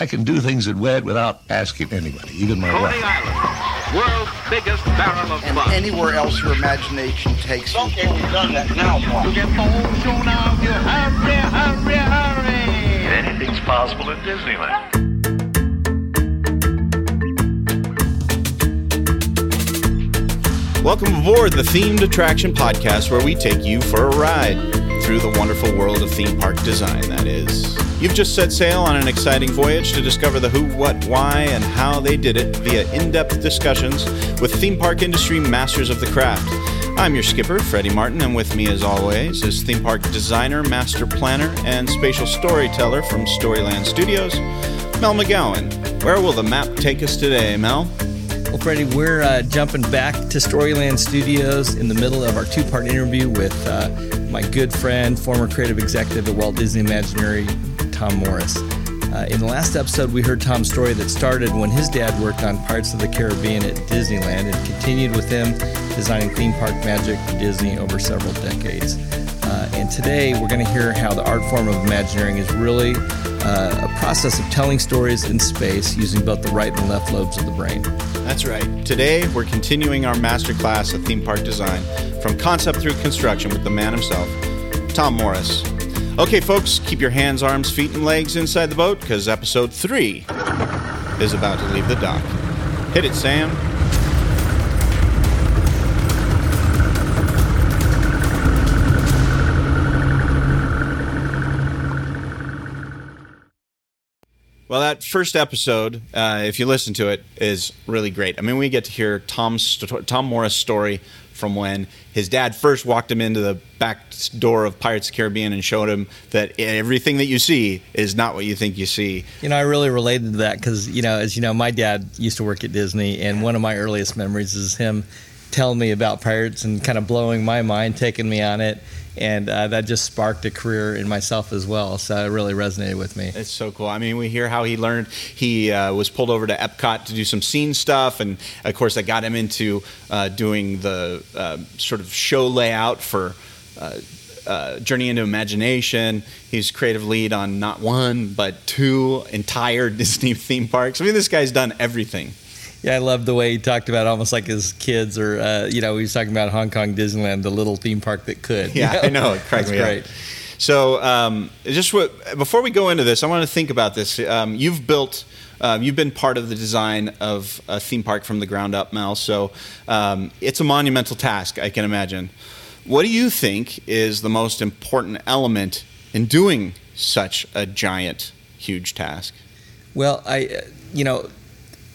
I can do things that way without asking anybody, even my wife. Coney Island, world's biggest barrel of fun. Anywhere else your imagination takes you. Okay, we've done that. Now what? You get the whole show now. You hurry, hurry, hurry. Anything's possible at Disneyland. Welcome aboard the Themed Attraction Podcast, where we take you for a ride through the wonderful world of theme park design, that is. You've just set sail on an exciting voyage to discover the who, what, why, and how they did it via in-depth discussions with theme park industry masters of the craft. I'm your skipper, Freddie Martin, and with me, as always, is theme park designer, master planner, and spatial storyteller from Storyland Studios, Mel McGowan. Where will the map take us today, Mel? Well, Freddie, we're jumping back to Storyland Studios in the middle of our two-part interview with my good friend, former creative executive at Walt Disney Imagineering, Tom Morris. In the last episode, we heard Tom's story that started when his dad worked on Pirates of the Caribbean at Disneyland and continued with him designing theme park magic for Disney over several decades. And today, we're going to hear how the art form of Imagineering is really a process of telling stories in space using both the right and left lobes of the brain. That's right. Today, we're continuing our masterclass of theme park design from concept through construction with the man himself, Tom Morris. Okay, folks, keep your hands, arms, feet, and legs inside the boat because episode 3 is about to leave the dock. Hit it, Sam. Well, that first episode, if you listen to it, is really great. I mean, we get to hear Tom Morris' story from when his dad first walked him into the back door of Pirates of the Caribbean and showed him that everything that you see is not what you think you see. You know, I really related to that because, you know, as you know, my dad used to work at Disney, and one of my earliest memories is him telling me about Pirates and kind of blowing my mind, taking me on it. And that just sparked a career in myself as well. So it really resonated with me. It's so cool. I mean, we hear how he learned. He was pulled over to Epcot to do some scene stuff. And, of course, that got him into doing the sort of show layout for Journey into Imagination. He's creative lead on not one, but 2 entire Disney theme parks. I mean, this guy's done everything. Yeah, I love the way he talked about almost like his kids or, you know, he was talking about Hong Kong Disneyland, the little theme park that could. Yeah, you know? I know. It cracked me up. So just before we go into this, I want to think about this. You've been part of the design of a theme park from the ground up, Mel. So it's a monumental task, I can imagine. What do you think is the most important element in doing such a giant, huge task? Well,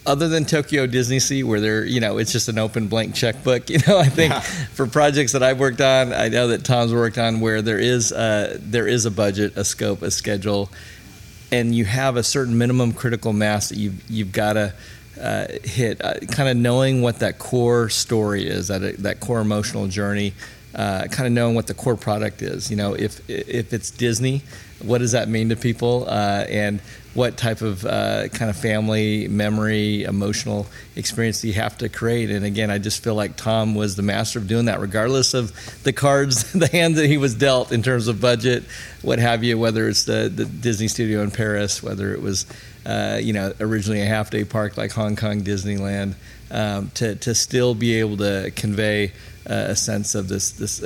other than Tokyo DisneySea, where they're, you know, it's just an open blank checkbook, you know, I think for projects that I've worked on, I know that Tom's worked on, where there is a budget, a scope, a schedule, and you have a certain minimum critical mass that you've got to hit. Kind of knowing what that core story is, that core emotional journey. Kind of knowing what the core product is. You know, if it's Disney, what does that mean to people? And what type of kind of family, memory, emotional experience do you have to create? And again, I just feel like Tom was the master of doing that, regardless of the cards, the hand that he was dealt in terms of budget, what have you, whether it's the Disney studio in Paris, whether it was, you know, originally a half-day park like Hong Kong Disneyland, to still be able to convey a sense of this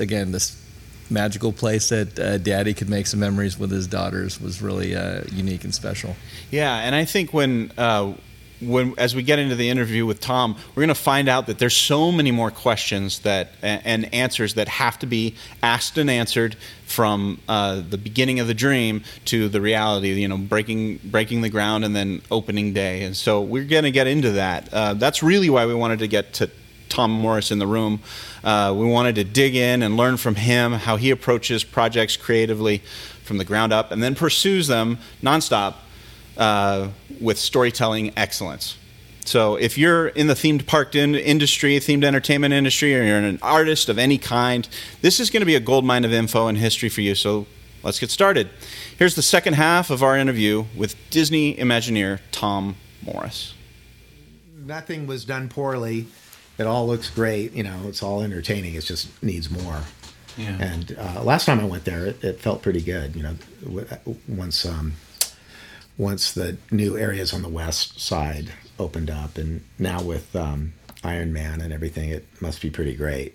magical place that daddy could make some memories with his daughters was really unique and special. Yeah, and I think when as we get into the interview with Tom, we're going to find out that there's so many more questions that and answers that have to be asked and answered from the beginning of the dream to the reality, you know, breaking the ground and then opening day. And so we're going to get into that. That's really why we wanted to get to Tom Morris in the room. We wanted to dig in and learn from him how he approaches projects creatively from the ground up and then pursues them nonstop with storytelling excellence. So if you're in the themed park industry, themed entertainment industry, or you're an artist of any kind, this is going to be a goldmine of info and history for you. So let's get started. Here's the second half of our interview with Disney Imagineer Tom Morris. Nothing was done poorly. It all looks great. You know, it's all entertaining. It just needs more. Yeah. And last time I went there, it felt pretty good. You know, once once the new areas on the west side opened up. And now with Iron Man and everything, it must be pretty great.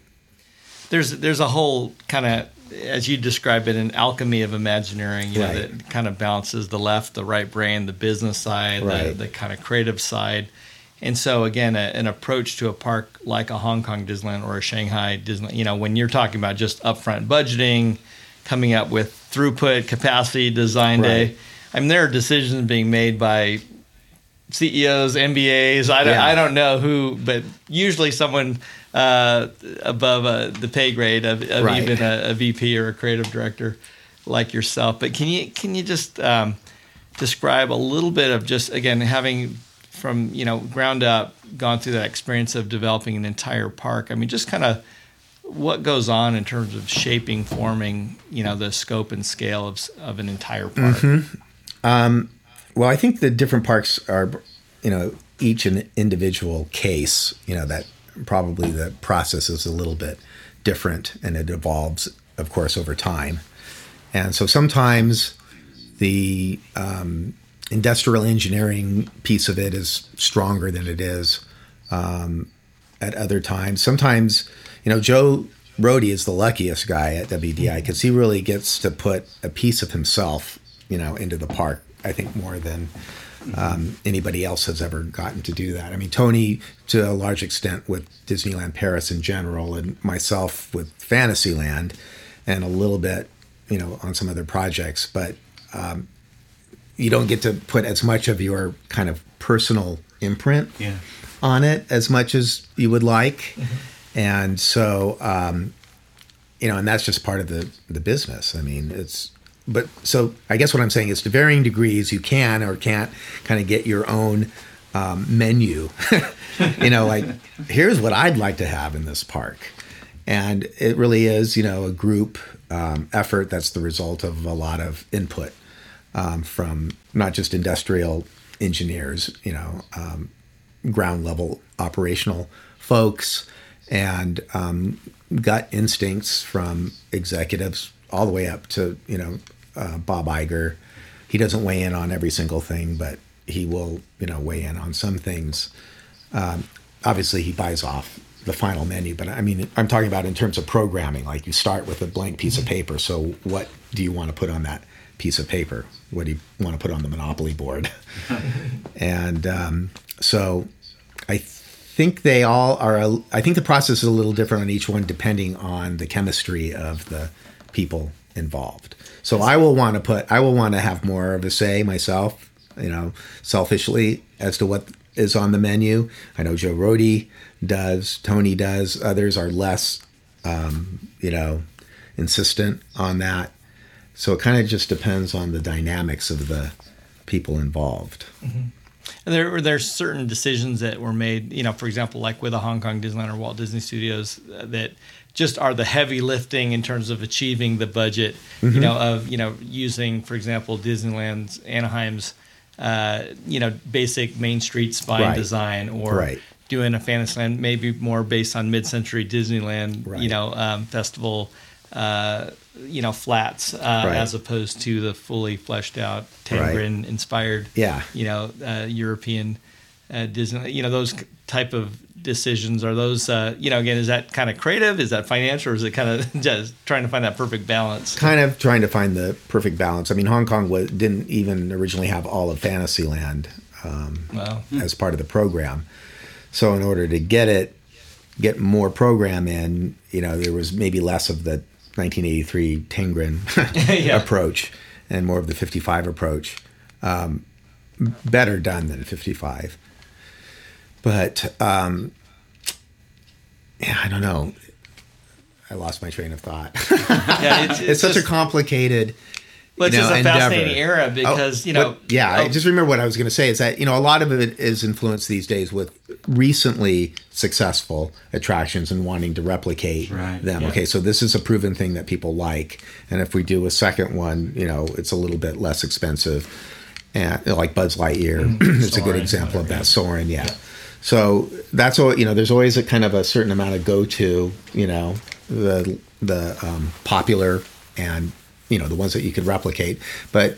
There's a whole kind of, as you describe it, an alchemy of Imagineering, you know, that kind of balances the left, the right brain, the business side, the kind of creative side. And so, again, an approach to a park like a Hong Kong Disneyland or a Shanghai Disneyland, you know, when you're talking about just upfront budgeting, coming up with throughput, capacity, design day, I mean, there are decisions being made by CEOs, MBAs, I don't know who, but usually someone above the pay grade of even a VP or a creative director like yourself. But can you just describe a little bit of just, again, having from, you know, ground up gone through that experience of developing an entire park? I mean, just kind of what goes on in terms of shaping, forming, you know, the scope and scale of an entire park? Well, I think the different parks are, you know, each an individual case, you know, that probably the process is a little bit different and it evolves, of course, over time. And so sometimes the industrial engineering piece of it is stronger than it is at other times. Sometimes, you know, Joe Rohde is the luckiest guy at WDI because he really gets to put a piece of himself, you know, into the park, I think, more than anybody else has ever gotten to do that. I mean, Tony, to a large extent, with Disneyland Paris in general, and myself with Fantasyland, and a little bit, you know, on some other projects. But you don't get to put as much of your kind of personal imprint on it as much as you would like. And so, you know, and that's just part of the business. I mean, it's... But so I guess what I'm saying is, to varying degrees, you can or can't kind of get your own menu. You know, like, here's what I'd like to have in this park. And it really is, you know, a group effort that's the result of a lot of input from not just industrial engineers, you know, ground level operational folks, and gut instincts from executives, all the way up to, you know, Bob Iger. He doesn't weigh in on every single thing, but he will, you know, weigh in on some things. Obviously, he buys off the final menu, but I mean, I'm talking about in terms of programming. Like, you start with a blank piece of paper. So what do you want to put on that piece of paper? What do you want to put on the Monopoly board? And so I think the process is a little different on each one, depending on the chemistry of the people involved. So I will want to have more of a say myself, you know, selfishly, as to what is on the menu. I know Joe Rohde does, Tony does, others are less, you know, insistent on that. So it kind of just depends on the dynamics of the people involved. Mm-hmm. And there are certain decisions that were made, you know, for example, like with a Hong Kong Disneyland or Walt Disney Studios, that just are the heavy lifting in terms of achieving the budget, you know, of, you know, using, for example, Disneyland's Anaheim's, you know, basic Main Street spine design, or doing a Fantasyland maybe more based on mid-century Disneyland, you know, festival, you know, flats, as opposed to the fully fleshed out Tangren inspired, you know, European Disneyland, you know, those type of decisions. Are those, you know, again, is that kind of creative? Is that financial? Or is it kind of just trying to find that perfect balance? Kind of trying to find the perfect balance. I mean, Hong Kong didn't even originally have all of Fantasyland as part of the program. So in order to get more program in, you know, there was maybe less of the 1983 Tangren approach and more of the 55 approach. Better done than 55. But, yeah, I don't know. I lost my train of thought. It's such a complicated, which is a fascinating era because, you know. I just remember what I was going to say is that, you know, a lot of it is influenced these days with recently successful attractions and wanting to replicate them. Yeah. Okay, so this is a proven thing that people like. And if we do a second one, you know, it's a little bit less expensive. And like Buzz Lightyear, it's a good example of that. Soarin', So that's all, you know, there's always a kind of a certain amount of go-to, you know, the popular and, you know, the ones that you could replicate. But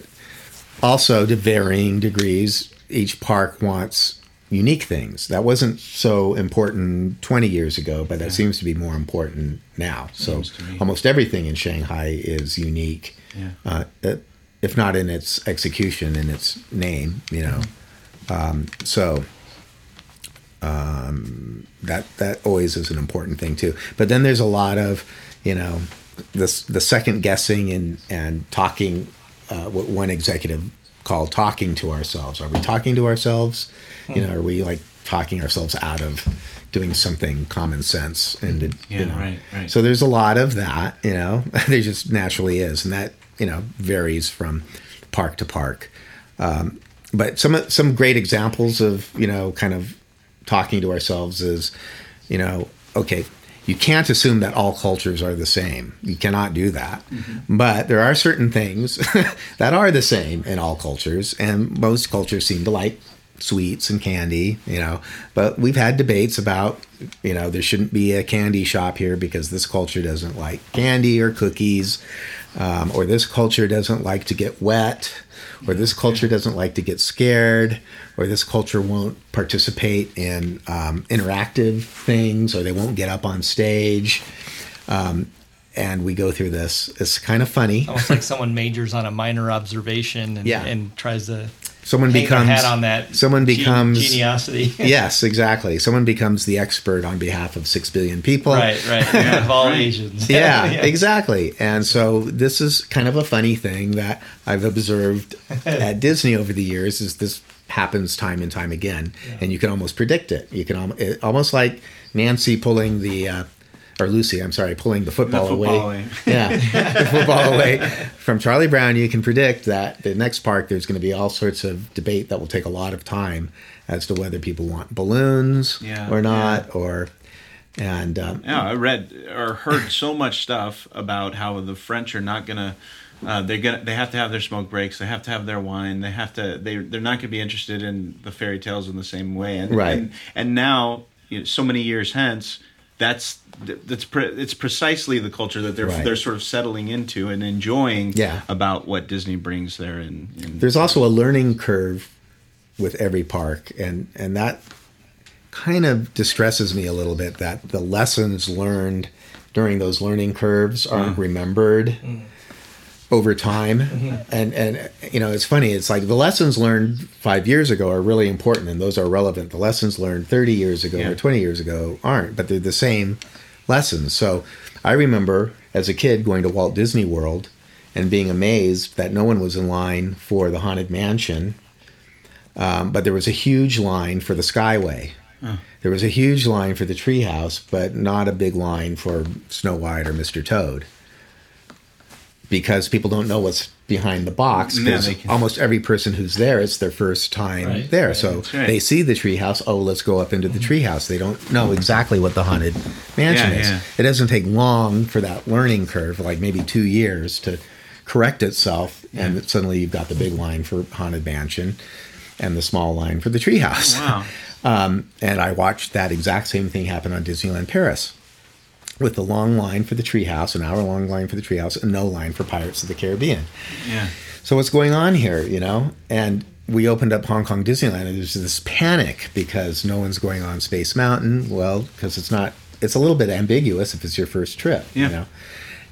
Also, to varying degrees, each park wants unique things. That wasn't so important 20 years ago, but that seems to be more important now. So almost everything in Shanghai is unique, if not in its execution, in its name, you know. That always is an important thing too. But then there's a lot of, you know, the second guessing and talking, what one executive called talking to ourselves. Are we talking to ourselves? You know, are we like talking ourselves out of doing something common sense? Right. So there's a lot of that, you know, there just naturally is. And that, you know, varies from park to park. But some great examples of, you know, kind of talking to ourselves is, you know, okay, you can't assume that all cultures are the same. You cannot do that. Mm-hmm. But there are certain things that are the same in all cultures, and most cultures seem to like sweets and candy, you know. But we've had debates about, you know, there shouldn't be a candy shop here because this culture doesn't like candy or cookies, or this culture doesn't like to get wet, or this culture doesn't like to get scared, or this culture won't participate in interactive things, or they won't get up on stage. And we go through this. It's kind of funny. Almost like someone majors on a minor observation and tries to someone becomes geniusity. Yes, exactly. Someone becomes the expert on behalf of 6 billion people. Right. Yeah, of all Asians. Yeah, exactly. And so this is kind of a funny thing that I've observed at Disney over the years is this happens time and time again, and you can almost predict it. You can almost like Nancy pulling the or Lucy, I'm sorry, pulling the football away. The football away from Charlie Brown. You can predict that the next park there's going to be all sorts of debate that will take a lot of time as to whether people want balloons or not. I read or heard so much stuff about how the French are not going to. They have to have their smoke breaks. They have to have their wine. They have to. They're not going to be interested in the fairy tales in the same way. And now, you know, so many years hence, it's precisely the culture that they're sort of settling into and enjoying about what Disney brings there. There's also a learning curve with every park, and that kind of distresses me a little bit that the lessons learned during those learning curves aren't remembered over time. Mm-hmm. And you know, it's funny. It's like the lessons learned 5 years ago are really important and those are relevant. The lessons learned 30 years ago or 20 years ago aren't, but they're the same lessons. So I remember as a kid going to Walt Disney World and being amazed that no one was in line for the Haunted Mansion, but there was a huge line for the Skyway. Oh. There was a huge line for the Treehouse, but not a big line for Snow White or Mr. Toad. Because people don't know what's behind the box. Because almost every person who's there, it's their first time there. Right, so they see the Treehouse. Oh, let's go up into the Treehouse. They don't know exactly what the Haunted Mansion is. Yeah. It doesn't take long for that learning curve, like maybe 2 years, to correct itself. Yeah. And suddenly you've got the big line for Haunted Mansion and the small line for the Treehouse. Oh, wow. And I watched that exact same thing happen on Disneyland Paris, with a long line for the Treehouse, an hour-long line for the Treehouse, and no line for Pirates of the Caribbean. Yeah. So what's going on here, you know? And we opened up Hong Kong Disneyland, and there's this panic because no one's going on Space Mountain. Well, because it's a little bit ambiguous if it's your first trip, you know?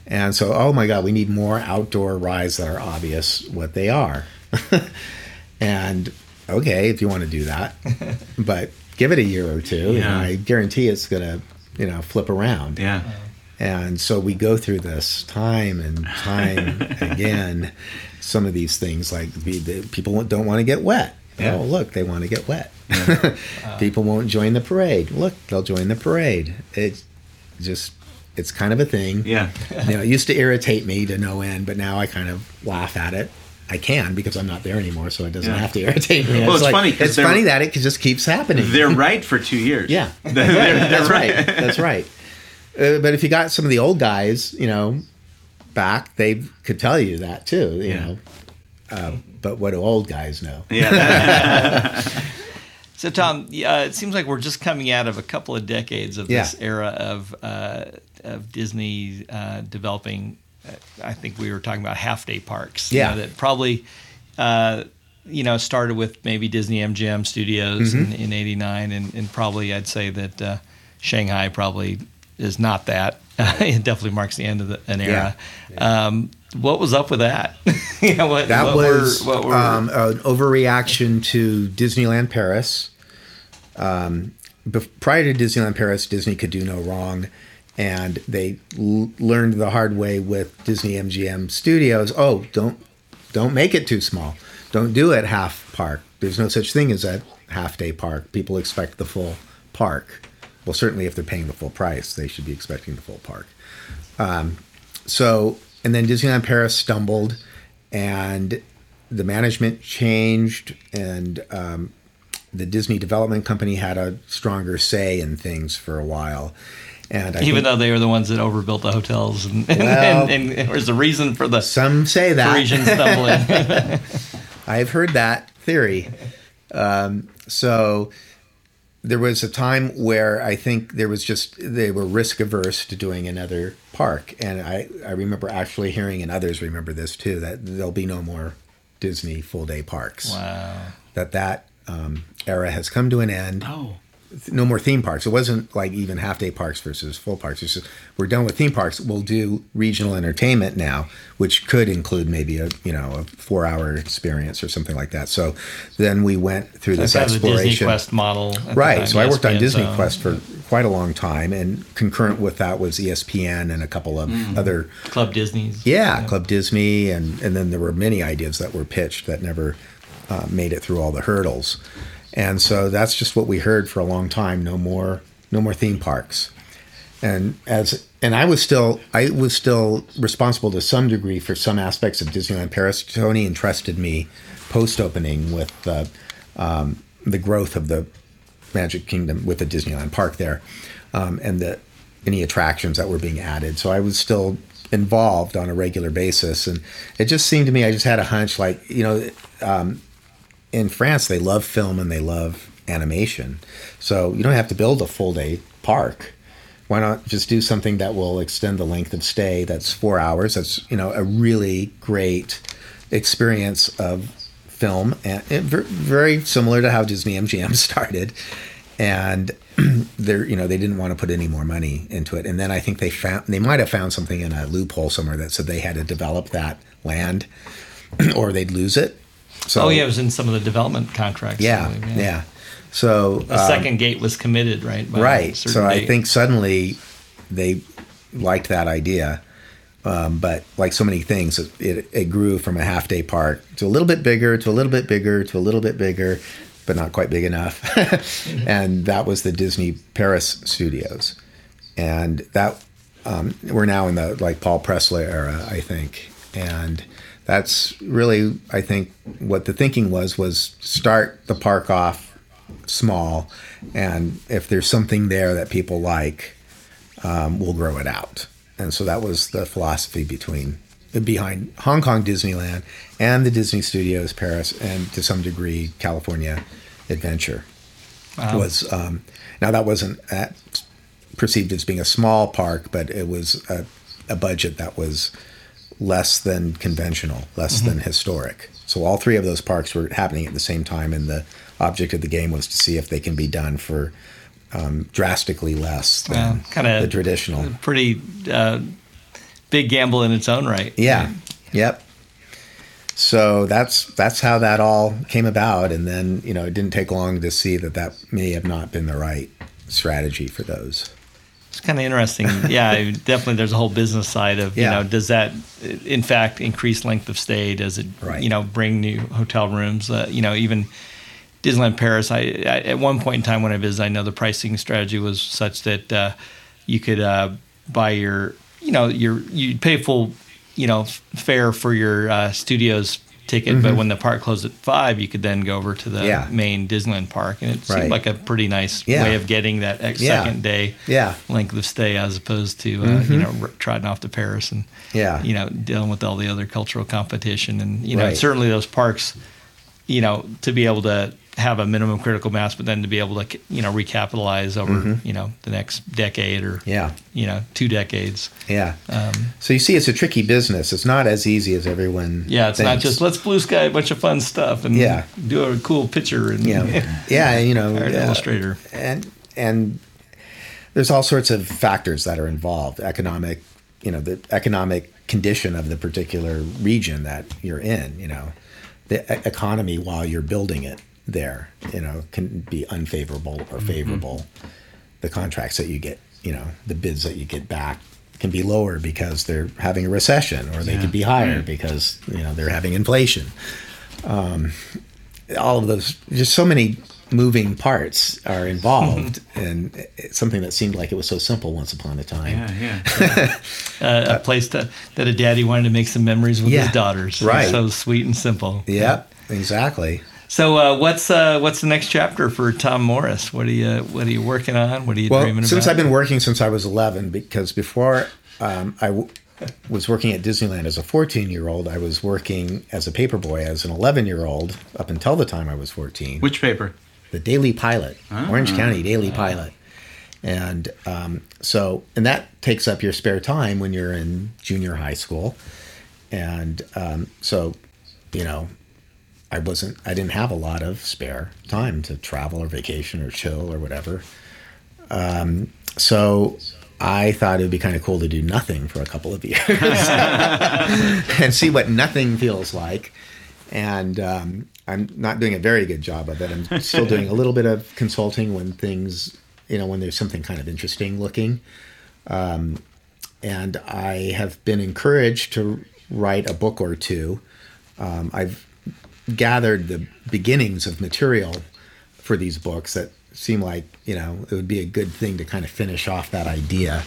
And so, oh my God, we need more outdoor rides that are obvious what they are. And, okay, if you want to do that, but give it a year or two, and I guarantee it's going to, you know, flip around. Yeah. And so we go through this time and time again. Some of these things, like the people don't want to get wet. Yeah. Oh, look, they want to get wet. Yeah. People won't join the parade. Look, they'll join the parade. It's kind of a thing. Yeah. You know, it used to irritate me to no end, but now I kind of laugh at it. I can, because I'm not there anymore, so it doesn't have to irritate me. Well, it's like, funny. It's funny that it just keeps happening. They're right for 2 years. Yeah. That's right. That's right. But if you got some of the old guys, you know, back, they could tell you that too, you know. But what do old guys know? Yeah. So, Tom, it seems like we're just coming out of a couple of decades of this era of Disney developing. I think we were talking about half-day parks. Yeah. You know, that probably started with maybe Disney MGM Studios in 89, and probably I'd say that Shanghai probably is not that. It definitely marks the end of an era. Yeah. Yeah. What was up with that? An overreaction to Disneyland Paris. Prior to Disneyland Paris, Disney could do no wrong. And they learned the hard way with Disney MGM Studios. Oh, don't make it too small. Don't do it half park. There's no such thing as a half day park. People expect the full park. Well, certainly if they're paying the full price, they should be expecting the full park. And then Disneyland Paris stumbled, and the management changed, and the Disney Development Company had a stronger say in things for a while. And Even though they were the ones that overbuilt the hotels, and there was a reason for the some say that Parisian stumbling. I've heard that theory. So there was a time where I think there was they were risk averse to doing another park, and I remember actually hearing, and others remember this too, that there'll be no more Disney full day parks. Wow. That era has come to an end. Oh. No more theme parks. It wasn't like even half-day parks versus full parks. It's just, we're done with theme parks. We'll do regional entertainment now, which could include maybe a 4-hour experience or something like that. So then we went through this exploration. The Disney Quest model. Right. So I worked on Disney Quest for quite a long time, and concurrent with that was ESPN and a couple of other Club Disneys. Yeah, Club Disney, and then there were many ideas that were pitched that never made it through all the hurdles. And so that's just what we heard for a long time. No more theme parks. And I was still responsible to some degree for some aspects of Disneyland Paris. Tony entrusted me post-opening with the growth of the Magic Kingdom with the Disneyland Park there, and any attractions that were being added. So I was still involved on a regular basis, and it just seemed to me, I just had a hunch, like in France, they love film and they love animation. So you don't have to build a full-day park. Why not just do something that will extend the length of stay? That's 4 hours. That's a really great experience of film, and very similar to how Disney MGM started. And they didn't want to put any more money into it. And then I think they might have found something in a loophole somewhere that said they had to develop that land or they'd lose it. So, it was in some of the development contracts. Yeah. So a second gate was committed, right? Right. So I think suddenly they liked that idea, but like so many things, it grew from a half-day park to a little bit bigger, to a little bit bigger, to a little bit bigger, but not quite big enough. And that was the Disney Paris Studios, and that we're now in the Paul Pressler era, I think, and. That's really, I think, what the thinking was start the park off small, and if there's something there that people like, we'll grow it out. And so that was the philosophy behind Hong Kong Disneyland and the Disney Studios Paris, and to some degree California Adventure. Wow. Was now that wasn't perceived as being a small park, but it was a budget that was less than conventional, less than historic. So all three of those parks were happening at the same time, and the object of the game was to see if they can be done for drastically less than the traditional. Pretty big gamble in its own right. Yeah. Right? Yep. So that's how that all came about, and then it didn't take long to see that may have not been the right strategy for those. It's kind of interesting. Yeah, definitely there's a whole business side of, does that, in fact, increase length of stay? Does it, bring new hotel rooms? Even Disneyland Paris, I at one point in time when I visited, I know the pricing strategy was such that you could buy you'd pay full, fare for your studio's ticket, but when the park closed at 5, you could then go over to the main Disneyland park, and it seemed like a pretty nice way of getting that second day length of stay, as opposed to trotting off to Paris and dealing with all the other cultural competition, and certainly those parks, to be able to have a minimum critical mass, but then to be able to, you know, recapitalize over, you know, the next decade or, you know, 2 decades. So you see, it's a tricky business. It's not as easy as everyone thinks. Not just let's blue sky a bunch of fun stuff and do a cool picture and you know, or an illustrator. And there's all sorts of factors that are involved, economic, you know, the economic condition of the particular region that you're in, you know, the economy while you're building it there, you know, can be unfavorable or favorable. The contracts that you get, you know, the bids that you get back can be lower because they're having a recession, or they could be higher because, you know, they're having inflation. All of those, just so many moving parts are involved, and it's something that seemed like it was so simple once upon a time. A place that a daddy wanted to make some memories with his daughters. Right. So sweet and simple. Yeah. Exactly. So what's the next chapter for Tom Morris? What are you working on? What are you dreaming about? Since I've been working since I was 11, because before I was working at Disneyland as a 14-year-old, I was working as a paperboy as an 11-year-old up until the time I was 14. Which paper? The Daily Pilot, Orange County Daily Pilot. And so that takes up your spare time when you're in junior high school. And so, you know, I didn't have a lot of spare time to travel or vacation or chill or whatever. So I thought it would be kind of cool to do nothing for a couple of years and see what nothing feels like. And I'm not doing a very good job of it. I'm still doing a little bit of consulting when things, you know, when there's something kind of interesting looking. And I have been encouraged to write a book or two. I've gathered the beginnings of material for these books that seem like, you know, it would be a good thing to kind of finish off that idea,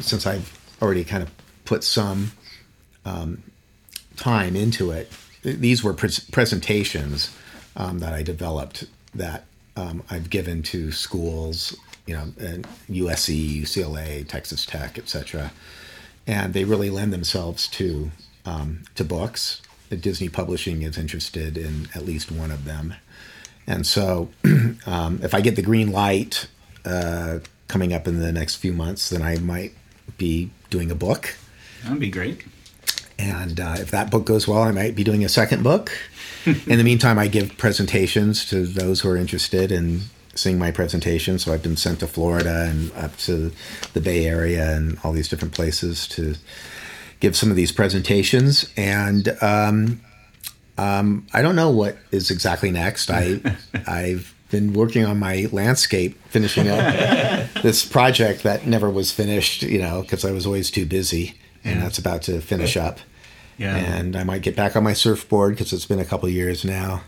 since I've already kind of put some time into it. These were presentations that I developed that I've given to schools, you know, USC, UCLA, Texas Tech, etc., and they really lend themselves to books. Disney Publishing is interested in at least one of them. And so if I get the green light coming up in the next few months, then I might be doing a book. That would be great. And if that book goes well, I might be doing a second book. In the meantime, I give presentations to those who are interested in seeing my presentation. So I've been sent to Florida and up to the Bay Area and all these different places to give some of these presentations, and I don't know what is exactly next. I've been working on my landscape, finishing up this project that never was finished, you know, because I was always too busy, and that's about to finish up. Yeah, and I might get back on my surfboard because it's been a couple of years now.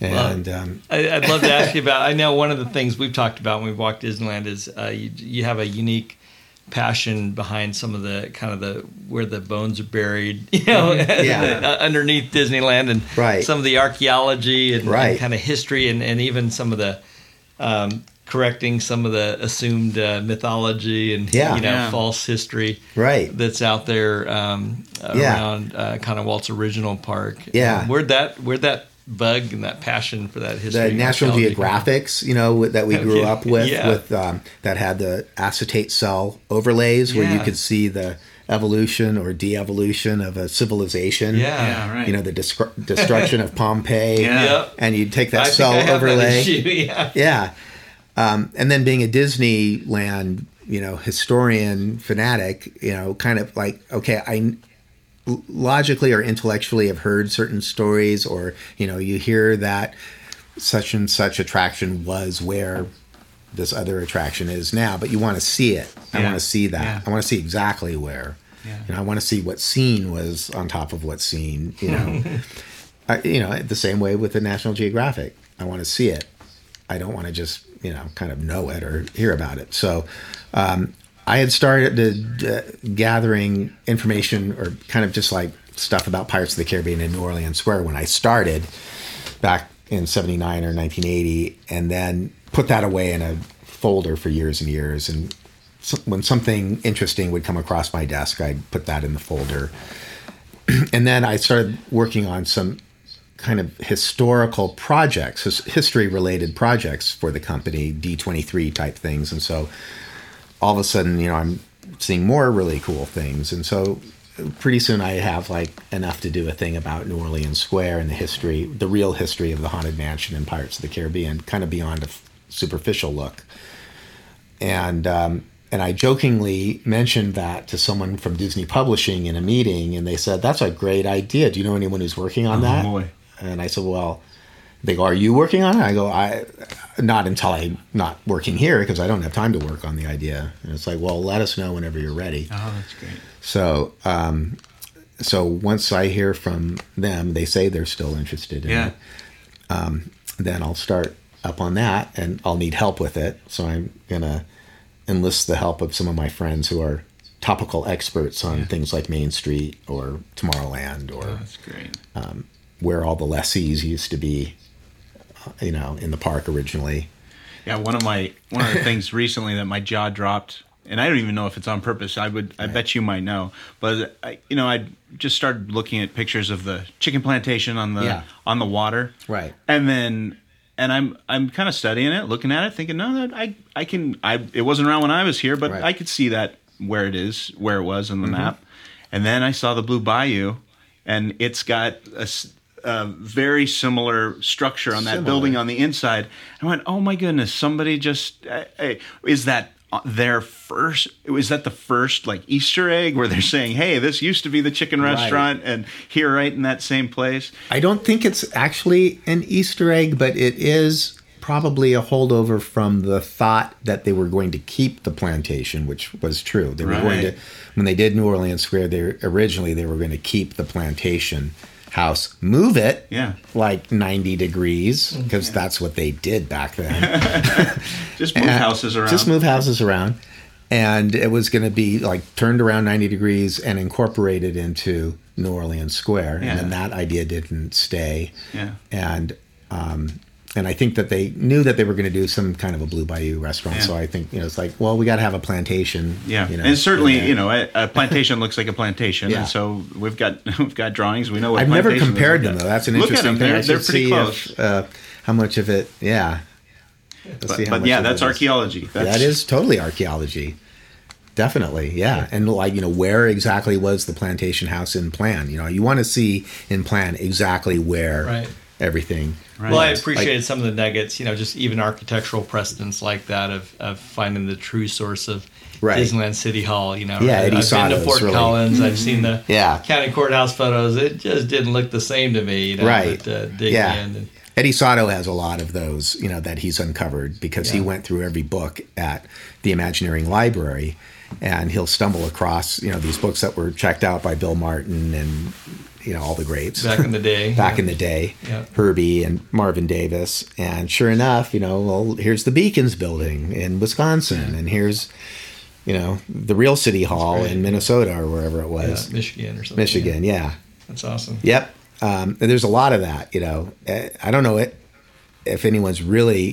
And well, I'd love to ask you about. I know one of the things we've talked about when we walked Disneyland is you have a unique passion behind some of the kind of the where the bones are buried, you know, underneath Disneyland, and some of the archaeology and kind of history, and even some of the correcting some of the assumed mythology and you know false history that's out there around kind of Walt's original park. Where'd that bug and that passion for that history. The National Geographics, you know, that we grew up with, that had the acetate cell overlays where you could see the evolution or de-evolution of a civilization. You know, the destruction of Pompeii. And you'd take that cell overlay. And then being a Disneyland, you know, historian fanatic, you know, kind of like, okay, I logically or intellectually have heard certain stories, or, you know, you hear that such and such attraction was where this other attraction is now, but you want to see it. I want to see that. I want to see exactly where. You know, I want to see what scene was on top of what scene, you know. You know, the same way with the National Geographic. I want to see it. I don't want to just, you know, kind of know it or hear about it. So, I had started gathering information, or kind of just like stuff about Pirates of the Caribbean in New Orleans Square when I started back in 79 or 1980, and then put that away in a folder for years and years. And when something interesting would come across my desk, I'd put that in the folder. And then I started working on some kind of historical projects, history-related projects for the company, D23 type things. And so all of a sudden, you know, I'm seeing more really cool things. And so pretty soon I have like enough to do a thing about New Orleans Square and the history, the real history of the Haunted Mansion and Pirates of the Caribbean, kind of beyond a superficial look. And I jokingly mentioned that to someone from Disney Publishing in a meeting, and they said, "That's a great idea. Do you know anyone who's working on that?" Boy. And I said, "Well," they go, "Are you working on it?" I go, "Not until I'm not working here, because I don't have time to work on the idea." And it's like, "Well, let us know whenever you're ready." Oh, that's great. So, so once I hear from them, they say they're still interested in it. Then I'll start up on that, and I'll need help with it. So I'm gonna enlist the help of some of my friends who are topical experts on things like Main Street or Tomorrowland, or that's great. Where all the lessees used to be, you know, in the park originally. Yeah, one of the things recently that my jaw dropped, and I don't even know if it's on purpose. I bet you might know, but I just started looking at pictures of the chicken plantation on the water, right? And then. And I'm kind of studying it, looking at it, thinking, no, it wasn't around when I was here, but I could see that where it was on the map. And then I saw the Blue Bayou, and it's got a very similar structure on that building on the inside. And I went, oh my goodness, somebody just is that their first? Is that the first like Easter egg where they're saying, "Hey, this used to be the chicken restaurant, and here, right in that same place"? I don't think it's actually an Easter egg, but it is probably a holdover from the thought that they were going to keep the plantation, which was true. They were going to, when they did New Orleans Square, they were going to keep the plantation house, move it like 90 degrees, because that's what they did back then. Just move houses around. And it was going to be like turned around 90 degrees and incorporated into New Orleans Square. Yeah. And then that idea didn't stay. Yeah. And I think that they knew that they were going to do some kind of a Blue Bayou restaurant. Yeah. So I think, it's like, well, we got to have a plantation. Yeah. And certainly, a plantation looks like a plantation. Yeah. And so we've got drawings. We know what I've never compared them, though. That's an interesting thing. They're pretty close. How much of it, that's archaeology. That is totally archaeology. Definitely, yeah. And where exactly was the plantation house in plan? You want to see in plan exactly where everything. Right. Well, I appreciated some of the nuggets, just even architectural precedents like that of finding the true source of Disneyland City Hall. I've been to Fort Collins. I've seen the county courthouse photos. It just didn't look the same to me. Eddie Sato has a lot of those, that he's uncovered, because he went through every book at the Imagineering Library, and he'll stumble across, these books that were checked out by Bill Martin and, all the greats. Back in the day. Herbie and Marvin Davis. And sure enough, here's the Beacons building in Wisconsin, and here's, the real City Hall in Minnesota or wherever it was. Michigan or something. Michigan, yeah. That's awesome. Yep. And there's a lot of that, I don't know if anyone's really,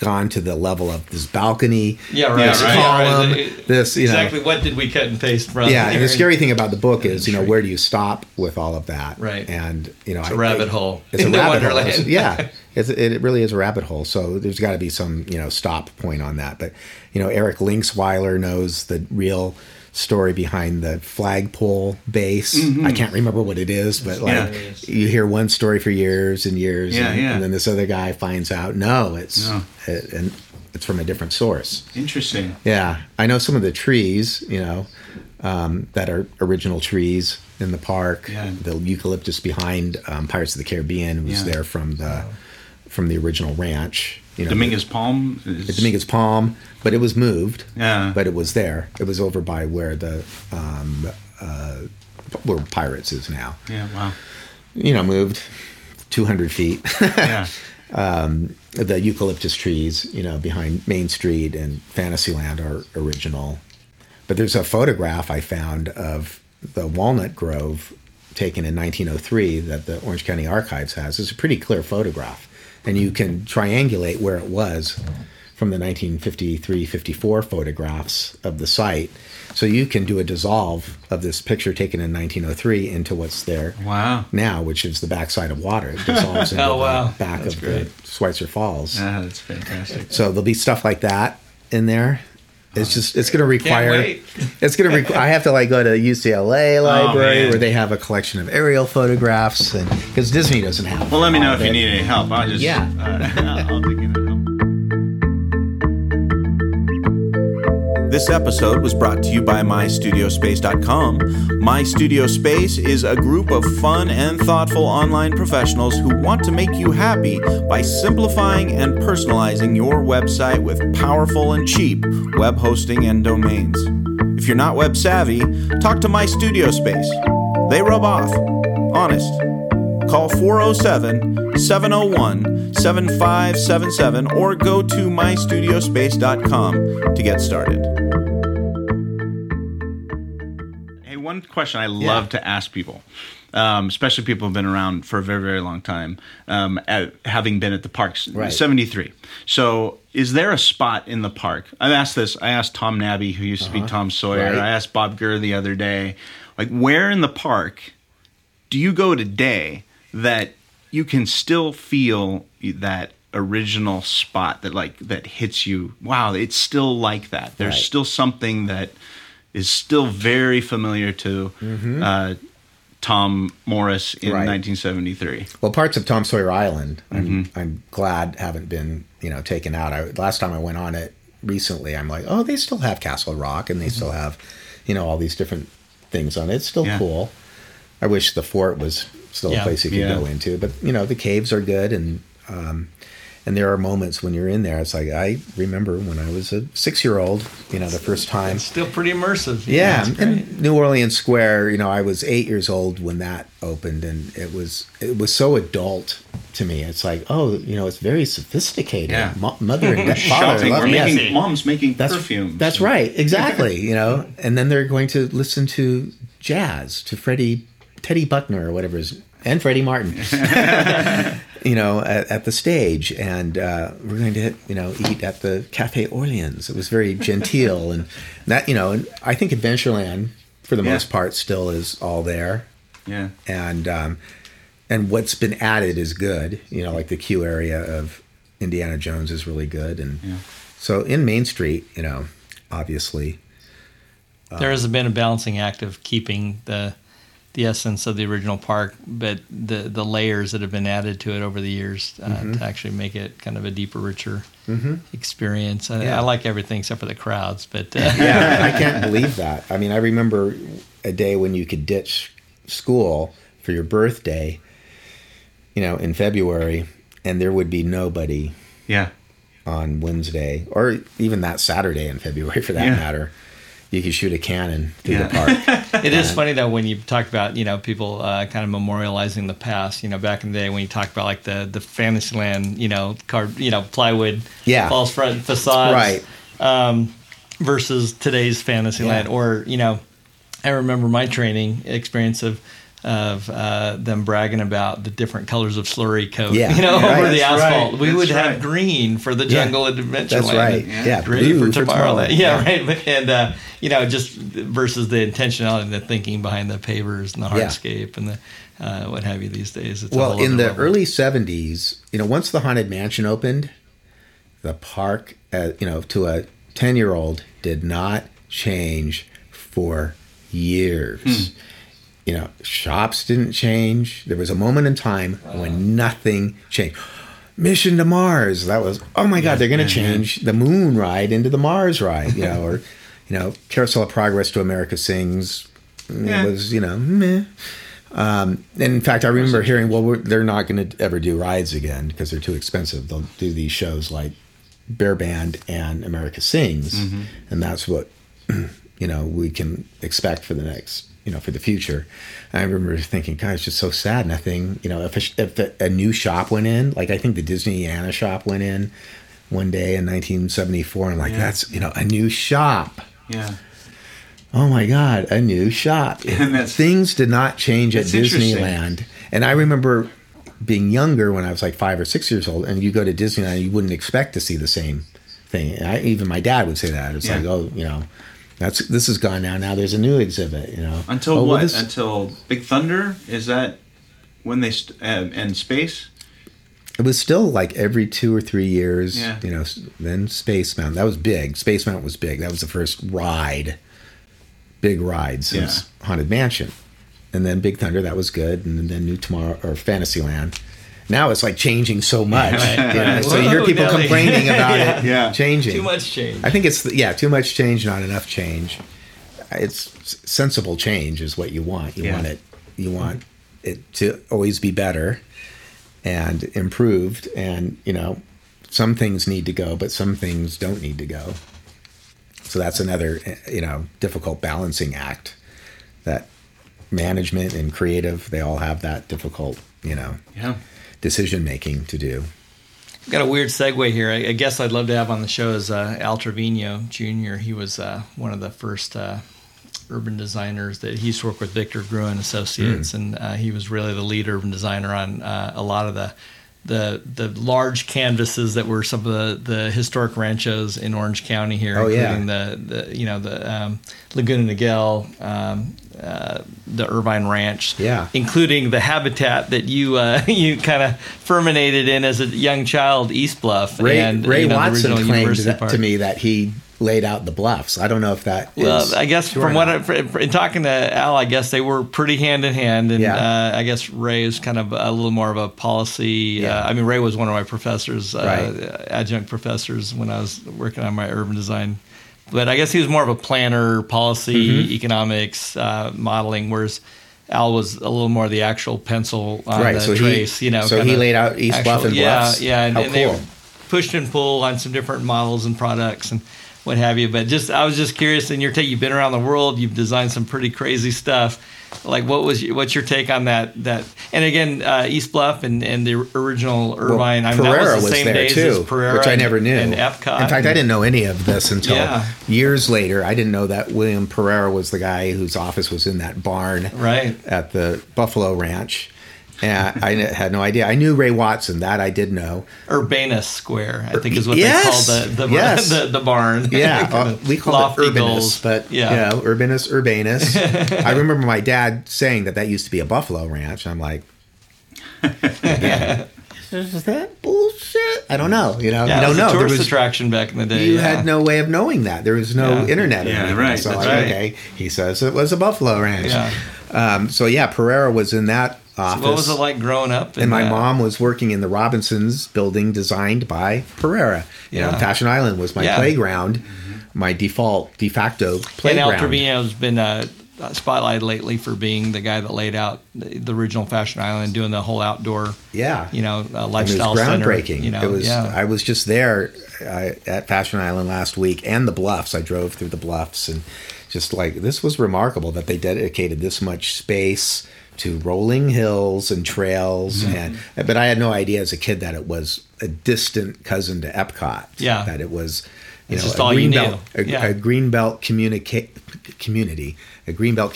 gone to the level of this balcony, column, this, exactly what did we cut and paste from? Yeah, and the scary thing about the book is, where do you stop with all of that? Right. And, it's a rabbit hole. It's a rabbit hole. Yeah, it really is a rabbit hole. So there's got to be some, stop point on that. But, Eric Linksweiler knows the real story behind the flagpole base. Mm-hmm. I can't remember what it is, but you hear one story for years and years, and then this other guy finds out and it's from a different source. Interesting. Yeah, I know some of the trees, that are original trees in the park. Yeah. The eucalyptus behind Pirates of the Caribbean was there from the original ranch. Dominguez Palm, but it was moved. Yeah. But it was there. It was over by where the where Pirates is now. Yeah, wow. Moved 200 feet. Yeah. The eucalyptus trees, behind Main Street and Fantasyland are original. But there's a photograph I found of the walnut grove taken in 1903 that the Orange County Archives has. It's a pretty clear photograph. And you can triangulate where it was from the 1953-54 photographs of the site. So you can do a dissolve of this picture taken in 1903 into what's there now, which is the backside of water. It dissolves into the back that's of great. The Schweitzer Falls. Ah, that's fantastic. So there'll be stuff like that in there. It's just, it's going to require, I have to like go to the UCLA library where they have a collection of aerial photographs and because Disney doesn't have them. Well, let me know if you need any help. I'll just, I'll dig into help. This episode was brought to you by MyStudioSpace.com. MyStudioSpace is a group of fun and thoughtful online professionals who want to make you happy by simplifying and personalizing your website with powerful and cheap web hosting and domains. If you're not web savvy, talk to MyStudioSpace. They rub off. Honest. Call 407-701-7577 or go to mystudiospace.com to get started. One question I love to ask people, especially people who've been around for a very, very long time, having been at the parks, 73. So is there a spot in the park? I've asked this. I asked Tom Nabby, who used to be Tom Sawyer. Right. I asked Bob Gurr the other day, like, where in the park do you go today that you can still feel that original spot that, like, that hits you? Wow, it's still like that. There's still something that is still very familiar to Tom Morris in 1973. Well, parts of Tom Sawyer Island, I'm glad haven't been, you know, taken out. Last time I went on it recently, I'm like, oh, they still have Castle Rock and they still have, you know, all these different things on it. It's still cool. I wish the fort was still a place you could go into. But, you know, the caves are good and there are moments when you're in there. It's like, I remember when I was a 6-year-old, you know, the first time. It's still pretty immersive. Yeah. And New Orleans Square, you know, I was 8 years old when that opened. And it was so adult to me. It's like, oh, you know, it's very sophisticated. Yeah. Mother and father. We're making, mom's making perfumes. That's right. Exactly. You know, and then they're going to listen to jazz, to Teddy Buckner or whatever his name. And Freddie Martin, you know, at the stage. And we're going to, you know, eat at the Cafe Orleans. It was very genteel. And that, you know, and I think Adventureland, for the most part, still is all there. Yeah. And what's been added is good. You know, like the queue area of Indiana Jones is really good. And so in Main Street, you know, obviously. There has been a balancing act of keeping the essence of the original park, but the layers that have been added to it over the years to actually make it kind of a deeper, richer experience. I like everything except for the crowds. But I can't believe that. I mean, I remember a day when you could ditch school for your birthday, you know, in February, and there would be nobody on Wednesday or even that Saturday in February for that matter. You can shoot a cannon through the park. It is funny, though, when you talk about, you know, people kind of memorializing the past. You know, back in the day when you talk about, like, the Fantasyland, you know, carved, you know, plywood false front facades versus today's Fantasyland. Yeah. Or, you know, I remember my training experience of them bragging about the different colors of slurry coat, you know, over the asphalt. Right. We would have green for the jungle Adventureland. That's right. Yeah, green for Tomorrowland. And you know, just versus the intentionality and the thinking behind the pavers and the hardscape and the what have you these days. It's well, in the early 70s, you know, once the Haunted Mansion opened, the park, you know, to a 10-year-old did not change for years. You know, shops didn't change. There was a moment in time when nothing changed. Mission to Mars. That was, oh my God, they're going to change the moon ride into the Mars ride, you know, or, you know, Carousel of Progress to America Sings. It was, you know, meh. And in fact, I remember hearing, well, they're not going to ever do rides again because they're too expensive. They'll do these shows like Bear Band and America Sings. And that's what, you know, we can expect for the next, you know, for the future. I remember thinking, God, it's just so sad. Nothing, you know, if a new shop went in, like I think the Disneyana shop went in one day in 1974, and like, that's, you know, a new shop. Yeah. Oh my God, a new shop. Things did not change at Disneyland. And I remember being younger when I was like 5 or 6 years old, and you go to Disneyland, you wouldn't expect to see the same thing. Even my dad would say that. It's like, oh, you know, this is gone now. Now there's a new exhibit, you know. Until what? Until Big Thunder? Is that when they and Space? It was still like every 2 or 3 years, you know. Then Space Mountain. That was big. Space Mountain was big. That was the first big ride since Haunted Mansion. And then Big Thunder, that was good. And then Fantasyland. Now it's like changing so much. You know? So you hear people complaining about it changing. Too much change. I think it's, too much change, not enough change. It's sensible change is what you want. You want it to always be better and improved. And, you know, some things need to go, but some things don't need to go. So that's another, you know, difficult balancing act that management and creative, they all have that difficult, you know. Yeah. Decision making to do. I've got a weird segue here. I guess I'd love to have on the show is Al Trevino Jr. He was one of the first urban designers that he used to work with Victor Gruen Associates, and he was really the lead urban designer on a lot of the large canvases that were some of the historic ranchos in Orange County here, including the Laguna Niguel, the Irvine Ranch, including the habitat that you kind of ferminated in as a young child, East Bluff. Ray Watson claimed to me that he laid out the bluffs. I don't know if that is... Well, I guess from what in talking to Al, I guess they were pretty hand in hand. And I guess Ray is kind of a little more of a policy... I mean, Ray was one of my professors, adjunct professors when I was working on my urban design. But I guess he was more of a planner, policy, economics, modeling, whereas Al was a little more the actual pencil on the trace. So he laid out East Bluff and Bluffs. And they pushed and pulled on some different models and products and what have you. But I was just curious in your take. You've been around the world. You've designed some pretty crazy stuff. Like, what's your take on that? And again, East Bluff and the original Irvine. Well, Pereira was the same there too, which I never knew. And Epcot. In fact, I didn't know any of this until years later. I didn't know that William Pereira was the guy whose office was in that barn at the Buffalo Ranch. And I had no idea. I knew Ray Watson. That I did know. Urbanus Square, I think, is what they call the barn. Yeah, we call it Urbanus, but Urbanus. I remember my dad saying that used to be a buffalo ranch. I'm like, is that bullshit? I don't know. You don't know. It was a tourist attraction back in the day. You had no way of knowing that. There was no internet. Yeah, right. So okay, he says it was a buffalo ranch. Yeah. Pereira was in that office. So what was it like growing up? And my mom was working in the Robinsons building designed by Pereira. You know, Fashion Island was my playground, my de facto playground. And Al Trevino's been spotlighted lately for being the guy that laid out the original Fashion Island, doing the whole outdoor, lifestyle center. It was groundbreaking. Center, you know, it was. Yeah. I was just there at Fashion Island last week and the Bluffs. I drove through the Bluffs and just like this was remarkable that they dedicated this much space to rolling hills and trails, but I had no idea as a kid that it was a distant cousin to Epcot. Yeah, that it was, a Greenbelt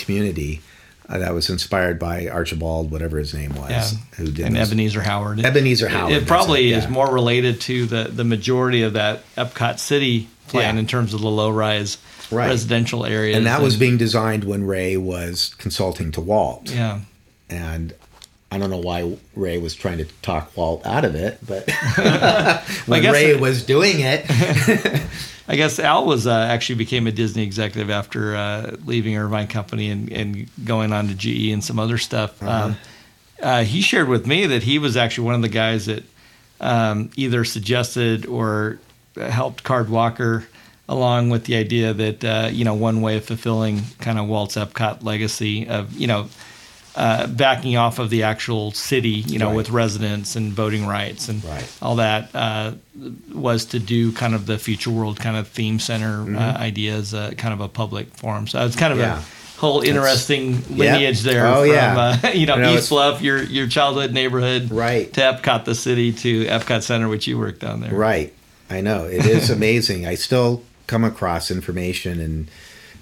community that was inspired by Archibald, whatever his name was, who did and Ebenezer Howard. It probably is more related to the majority of that Epcot city plan in terms of the low-rise residential areas, and that was being designed when Ray was consulting to Walt. Yeah. And I don't know why Ray was trying to talk Walt out of it, but when Ray was doing it. I guess Al was actually became a Disney executive after leaving Irvine Company and going on to GE and some other stuff. He shared with me that he was actually one of the guys that either suggested or helped Card Walker along with the idea that, one way of fulfilling kind of Walt's Epcot legacy of, backing off of the actual city, with residents and voting rights and all that was to do kind of the future world kind of theme center ideas, kind of a public forum. So it's kind of a whole interesting lineage there. Oh, from, East Bluff, your childhood neighborhood, to Epcot, the city, to Epcot Center, which you worked on there. Right. I know. It is amazing. I still come across information and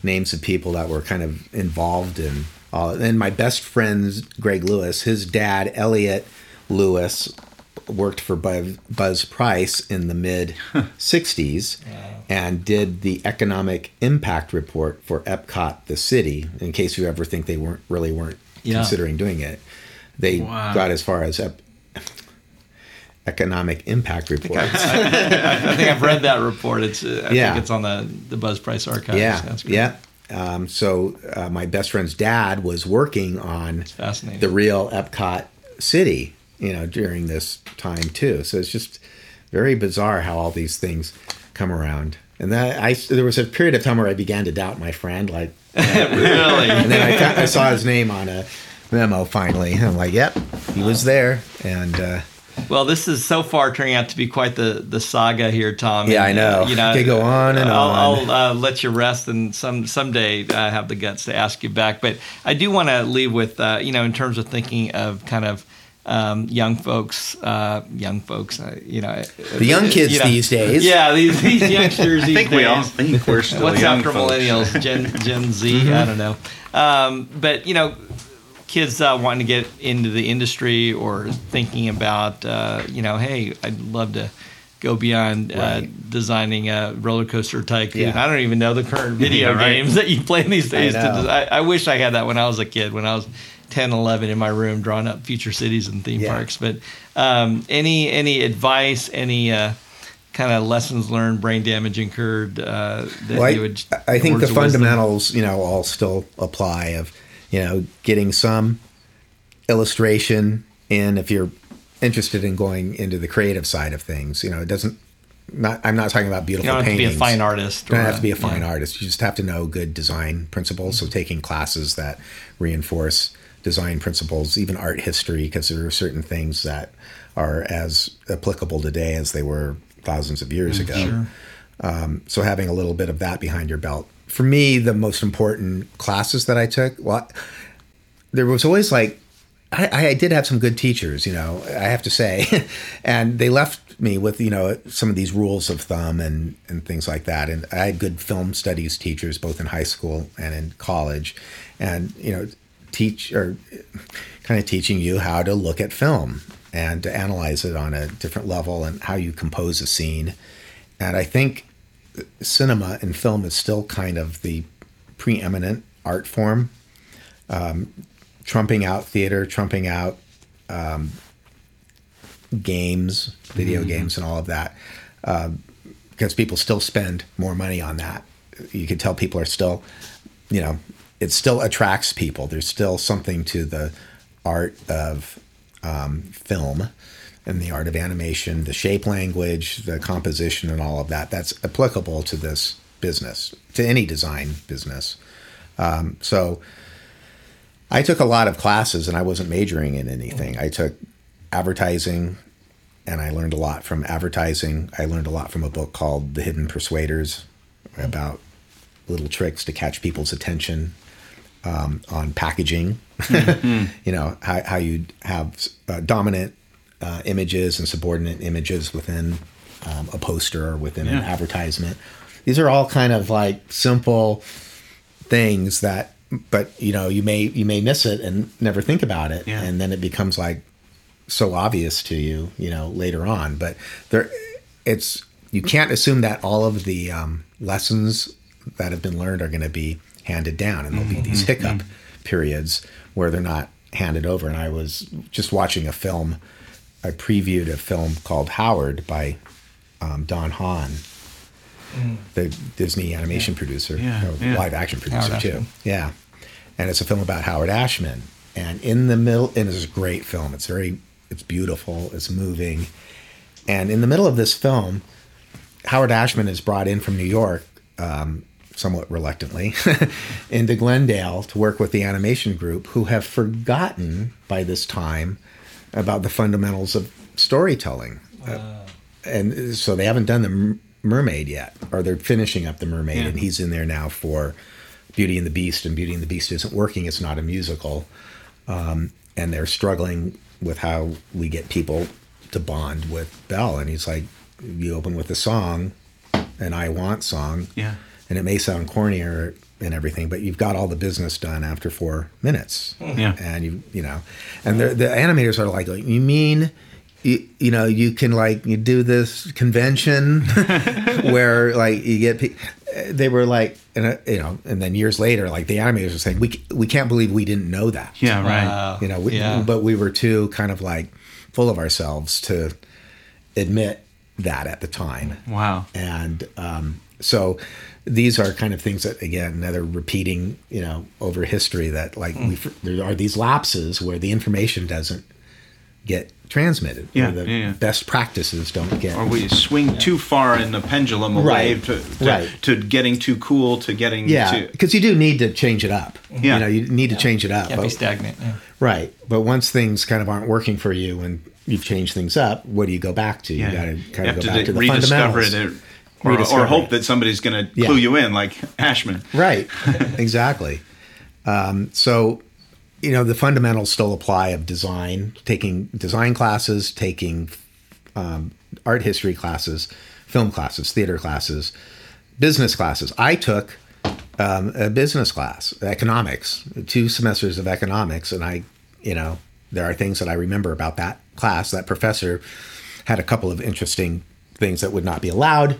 names of people that were kind of involved in and my best friend, Greg Lewis, his dad, Elliot Lewis, worked for Buzz Price in the mid-'60s and did the economic impact report for Epcot, the city, in case you ever think they weren't considering doing it. They got as far as economic impact reports. I think I've read that report. I think it's on the Buzz Price archives. Yeah. So my best friend's dad was working on the real Epcot city, during this time too. So it's just very bizarre how all these things come around. And then there was a period of time where I began to doubt my friend, like really. And then I saw his name on a memo finally. And I'm like, yep, he was there. And well, this is so far turning out to be quite the saga here, Tom. Yeah, and, I know. I could go on and on. I'll let you rest, and someday I have the guts to ask you back. But I do want to leave with, in terms of thinking of kind of young folks, the young kids these days. Yeah, these youngsters these days. I think we all think we're still young folks. What's after millennials? Gen Z? Mm-hmm. I don't know. But, kids wanting to get into the industry or thinking about, hey, I'd love to go beyond designing a roller coaster tycoon. Yeah. I don't even know the current video games that you play these days. I wish I had that when I was a kid, when I was 10, 11 in my room drawing up future cities and theme parks. But any advice, any kind of lessons learned, brain damage incurred? I think the fundamentals, all still apply of, getting some illustration in if you're interested in going into the creative side of things. It doesn't. I'm not talking about beautiful paintings. You don't have to be a fine artist. You don't have to be a fine artist. You just have to know good design principles. So taking classes that reinforce design principles, even art history, because there are certain things that are as applicable today as they were thousands of years ago. Sure. So having a little bit of that behind your belt. For me, the most important classes that I took, there was always I did have some good teachers, I have to say, and they left me with, some of these rules of thumb and things like that. And I had good film studies teachers, both in high school and in college, and, teaching you how to look at film and to analyze it on a different level and how you compose a scene. And I think cinema and film is still kind of the preeminent art form, trumping out theater, trumping out games, video games, and all of that, because people still spend more money on that. You can tell people are still, it still attracts people. There's still something to the art of film and the art of animation, the shape language, the composition, and all of that. That's applicable to this business, to any design business. So I took a lot of classes, and I wasn't majoring in anything. I took advertising, and I learned a lot from advertising. I learned a lot from a book called The Hidden Persuaders, about little tricks to catch people's attention on packaging. Mm-hmm. How you have dominant images and subordinate images within a poster or within an advertisement. These are all kind of simple things that, but you may miss it and never think about it, and then it becomes so obvious to you, later on. But you can't assume that all of the lessons that have been learned are going to be handed down, and there'll be these hiccup periods where they're not handed over. And I was just watching a film. I previewed a film called Howard by Don Hahn, the Disney animation producer, live action producer too. Yeah, and it's a film about Howard Ashman. And in the middle, and it's a great film. It's beautiful. It's moving. And in the middle of this film, Howard Ashman is brought in from New York, somewhat reluctantly, into Glendale to work with the animation group, who have forgotten by this time about the fundamentals of storytelling. Wow. And so they haven't done the Mermaid yet, or they're finishing up the Mermaid, and he's in there now for Beauty and the Beast, and Beauty and the Beast isn't working. It's not a musical. And they're struggling with how we get people to bond with Belle. And he's like, you open with a song, an I Want song, and it may sound cornier and everything, but you've got all the business done after 4 minutes. And the animators are like, you mean you know, you can like, you do this convention where like you get, they were like, you know, and then years later, like the animators were saying, we can't believe we didn't know that. Yeah, right. You know, but we were too kind of like full of ourselves to admit that at the time. Wow. And so these are kind of things that, again, another repeating, you know, over history that like there are these lapses where the information doesn't get transmitted. Yeah, the best practices don't get. Or we swing too far in the pendulum away to getting too cool to getting because you do need to change it up. Yeah. You know, you need to change it up. Can't be stagnant. Yeah. Right. But once things kind of aren't working for you and you've changed things up, what do you go back to? You got to kind of go back to the fundamentals. Or hope that somebody's going to clue you in, like Ashman. Right. Exactly. So... You know, the fundamentals still apply of design, taking design classes, taking art history classes, film classes, theater classes, business classes. I took a business class, economics, 2 semesters of economics. And I, you know, there are things that I remember about that class. That professor had a couple of interesting things that would not be allowed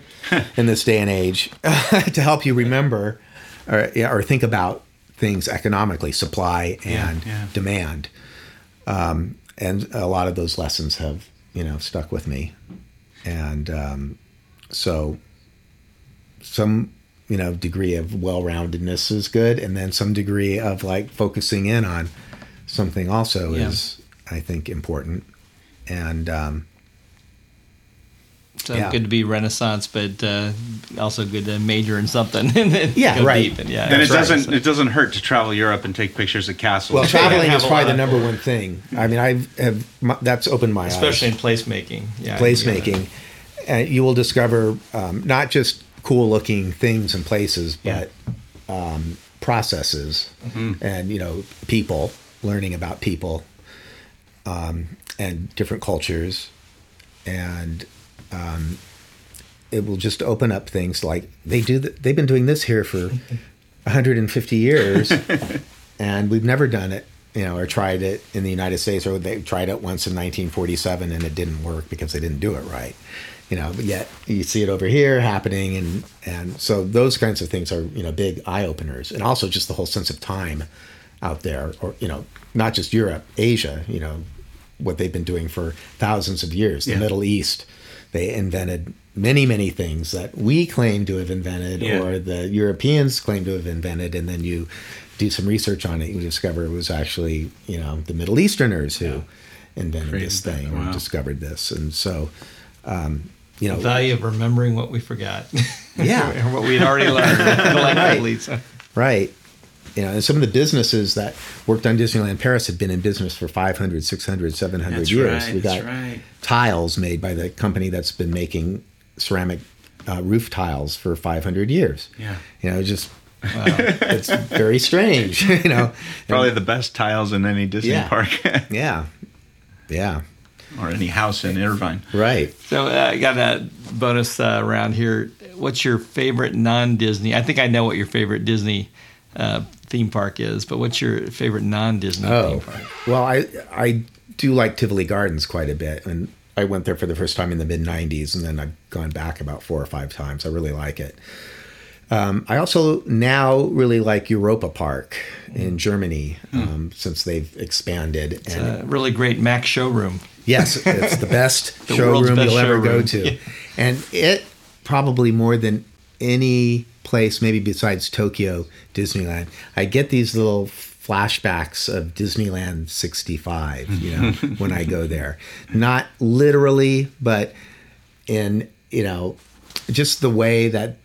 in this day and age to help you remember or think about things economically, supply and demand, and a lot of those lessons have, you know, stuck with me, and so some, you know, degree of well-roundedness is good, and then some degree of like focusing in on something also is, I think, important, and so good to be Renaissance, but also good to major in something. And it doesn't hurt to travel Europe and take pictures of castles. Well, traveling is probably the number one thing. I mean, that's opened my eyes. Especially in placemaking. Yeah, placemaking. And you will discover not just cool-looking things and places, but processes and, you know, people, learning about people and different cultures and... it will just open up things like they've been doing this here for 150 years and we've never done it, you know, or tried it in the United States, or they tried it once in 1947 and it didn't work because they didn't do it right, you know, but yet you see it over here happening, and so those kinds of things are, you know, big eye-openers, and also just the whole sense of time out there, or, you know, not just Europe, Asia, you know, what they've been doing for thousands of years, the Middle East. They invented many, many things that we claim to have invented or the Europeans claim to have invented. And then you do some research on it, you discover it was actually, you know, the Middle Easterners who invented this thing or discovered this. And so, you know. The value of remembering what we forgot. And what we had already learned. Right. You know, and some of the businesses that worked on Disneyland Paris had been in business for 500, 600, 700 years. Right, we got tiles made by the company that's been making ceramic roof tiles for 500 years. Yeah. You know, just, it's very strange, you know. Probably the best tiles in any Disney park. Or any house in Irvine. Right. So I got a bonus round here. What's your favorite non-Disney? I think I know what your favorite Disney theme park is, but what's your favorite non-Disney theme park? Well, I do like Tivoli Gardens quite a bit, and I went there for the first time in the mid-90s, and then I've gone back about 4 or 5 times. I really like it. I also now really like Europa Park in Germany, since they've expanded. It's a really great Mac showroom. Yes, it's the best showroom you'll ever go to. Yeah. And it probably more than any place, maybe besides Tokyo Disneyland, I get these little flashbacks of Disneyland 65, you know, when I go there. Not literally, but in, you know, just the way that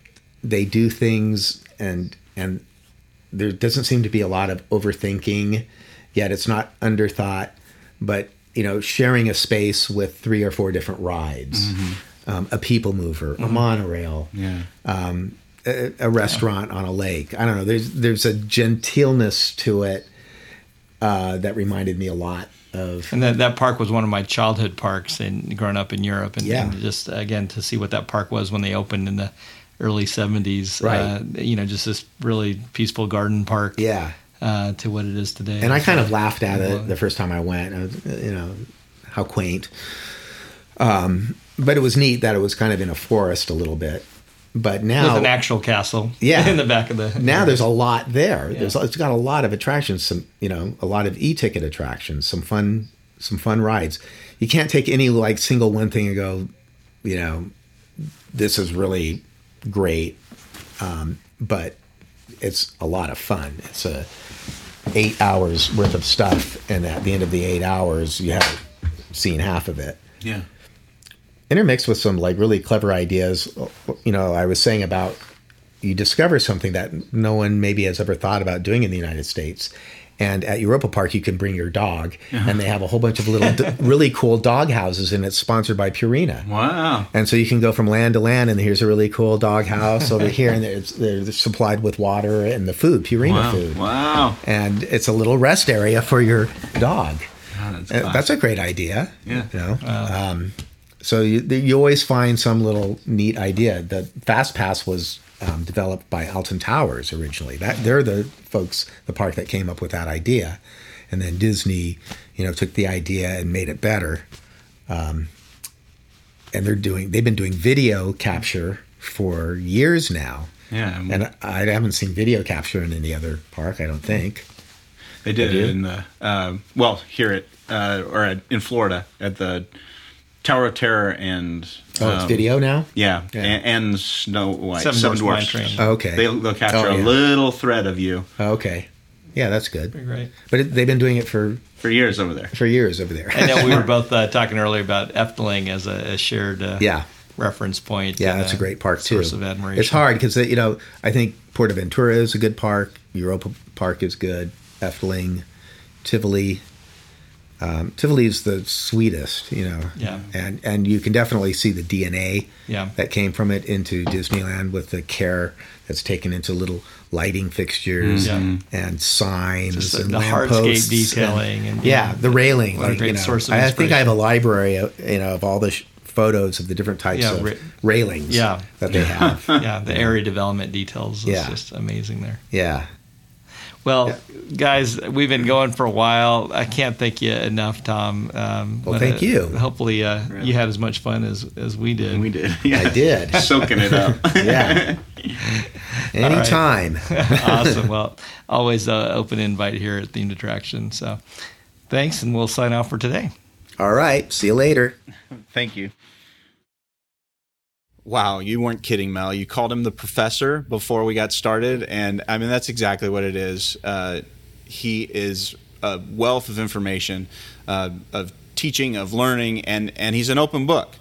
they do things, and there doesn't seem to be a lot of overthinking, yet it's not underthought, but, you know, sharing a space with 3 or 4 different rides, a people mover, a monorail, a restaurant on a lake. I don't know. There's a genteelness to it that reminded me a lot of. And that park was one of my childhood parks, and growing up in Europe, and just again to see what that park was when they opened in the early '70s. Right. You know, just this really peaceful garden park. Yeah. To what it is today. And I kind of laughed at it the first time I went. I was, you know, how quaint. But it was neat that it was kind of in a forest a little bit. But now with an actual castle, yeah, in the back of the. Now there's a lot there. Yeah. It's got a lot of attractions. Some, you know, a lot of e-ticket attractions. Some fun rides. You can't take any like single one thing and go, you know, this is really great. But it's a lot of fun. It's 8 hours worth of stuff, and at the end of the 8 hours, you have seen half of it. Yeah. Intermixed with some like really clever ideas. You know, I was saying about you discover something that no one maybe has ever thought about doing in the United States. And at Europa Park, you can bring your dog, uh-huh. and they have a whole bunch of little really cool dog houses, and it's sponsored by Purina. Wow. And so you can go from land to land, and here's a really cool dog house over here, and they're supplied with water and the food, Purina food. Wow. And it's a little rest area for your dog. Oh, that's a great idea. Yeah. You know? Wow. So you always find some little neat idea. The FastPass was developed by Alton Towers originally. They're the folks, the park that came up with that idea, and then Disney, you know, took the idea and made it better. And they've been doing video capture for years now. Yeah, and I haven't seen video capture in any other park, I don't think. They did it in the in Florida at the Tower of Terror and... it's video now? Yeah. And Snow White. Seven Dwarfs. Oh, okay. They'll capture a little thread of you. Oh, okay. Yeah, that's good. Great. But they've been doing it for years over there. I know we were both talking earlier about Efteling as a shared reference point. Yeah, that's a great park, too. Source of admiration. It's hard because, you know, I think PortAventura is a good park. Europa Park is good. Efteling, Tivoli... Tivoli's the sweetest, you know, and you can definitely see the DNA that came from it into Disneyland with the care that's taken into little lighting fixtures and signs and the hardscape detailing and the railing. What a great source of inspiration. I think I have a library, you know, of all the photos of the different types of railings that they have. Yeah, the area development details is just amazing there. Yeah. Well, guys, we've been going for a while. I can't thank you enough, Tom. Thank you. Hopefully you had as much fun as we did. We did. Yeah. I did. Soaking it up. Yeah. Anytime. Awesome. Well, always open invite here at Themed Attraction. So thanks, and we'll sign off for today. All right. See you later. Thank you. Wow, you weren't kidding, Mel. You called him the professor before we got started, and I mean that's exactly what it is. He is a wealth of information, of teaching, of learning, and he's an open book.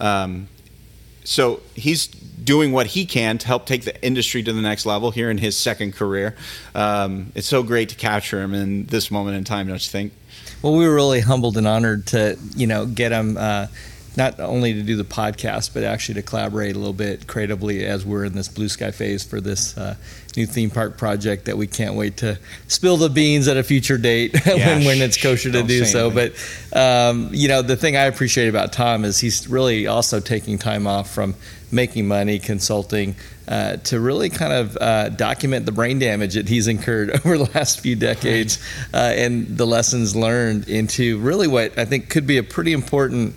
So he's doing what he can to help take the industry to the next level here in his second career. It's so great to capture him in this moment in time, don't you think? Well, we were really humbled and honored to, you know, get him. Not only to do the podcast, but actually to collaborate a little bit creatively as we're in this blue sky phase for this new theme park project that we can't wait to spill the beans at a future date when it's kosher to do so. Anything. But, you know, the thing I appreciate about Tom is he's really also taking time off from making money, consulting, to really kind of document the brain damage that he's incurred over the last few decades and the lessons learned into really what I think could be a pretty important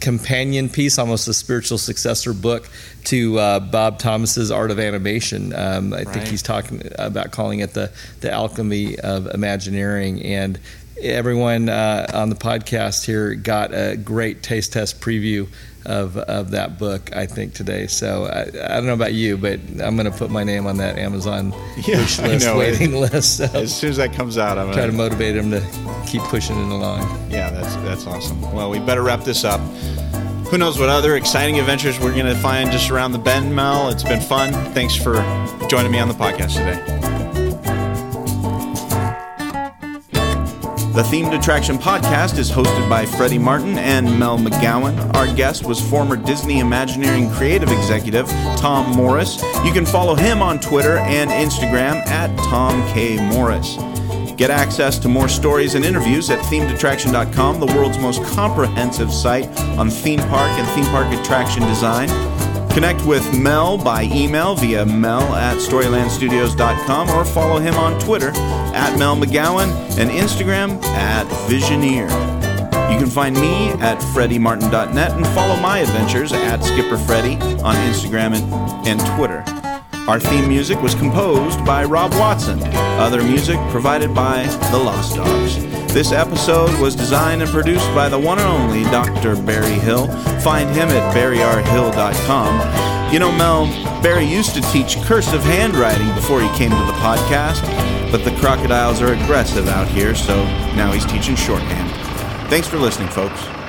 companion piece, almost a spiritual successor book to Bob Thomas's Art of Animation. I think he's talking about calling it the Alchemy of Imagineering. And everyone on the podcast here got a great taste test preview of that book, I think, today. So I don't know about you, but I'm going to put my name on that Amazon waiting list. So as soon as that comes out, I'm going to try to motivate him to keep pushing it along. Yeah, that's awesome. Well, we better wrap this up. Who knows what other exciting adventures we're going to find just around the bend, Mel. It's been fun. Thanks for joining me on the podcast today. The Themed Attraction Podcast is hosted by Freddie Martin and Mel McGowan. Our guest was former Disney Imagineering creative executive Tom Morris. You can follow him on Twitter and Instagram at Tom K. Morris. Get access to more stories and interviews at themedattraction.com, the world's most comprehensive site on theme park and theme park attraction design. Connect with Mel by email via mel@storylandstudios.com or follow him on Twitter @MelMcGowan and Instagram @Visioneer. You can find me at freddiemartin.net and follow my adventures at SkipperFreddie on Instagram and Twitter. Our theme music was composed by Rob Watson. Other music provided by The Lost Dogs. This episode was designed and produced by the one and only Dr. Barry Hill. Find him at barryrhill.com. You know, Mel, Barry used to teach cursive handwriting before he came to the podcast, but the crocodiles are aggressive out here, so now he's teaching shorthand. Thanks for listening, folks.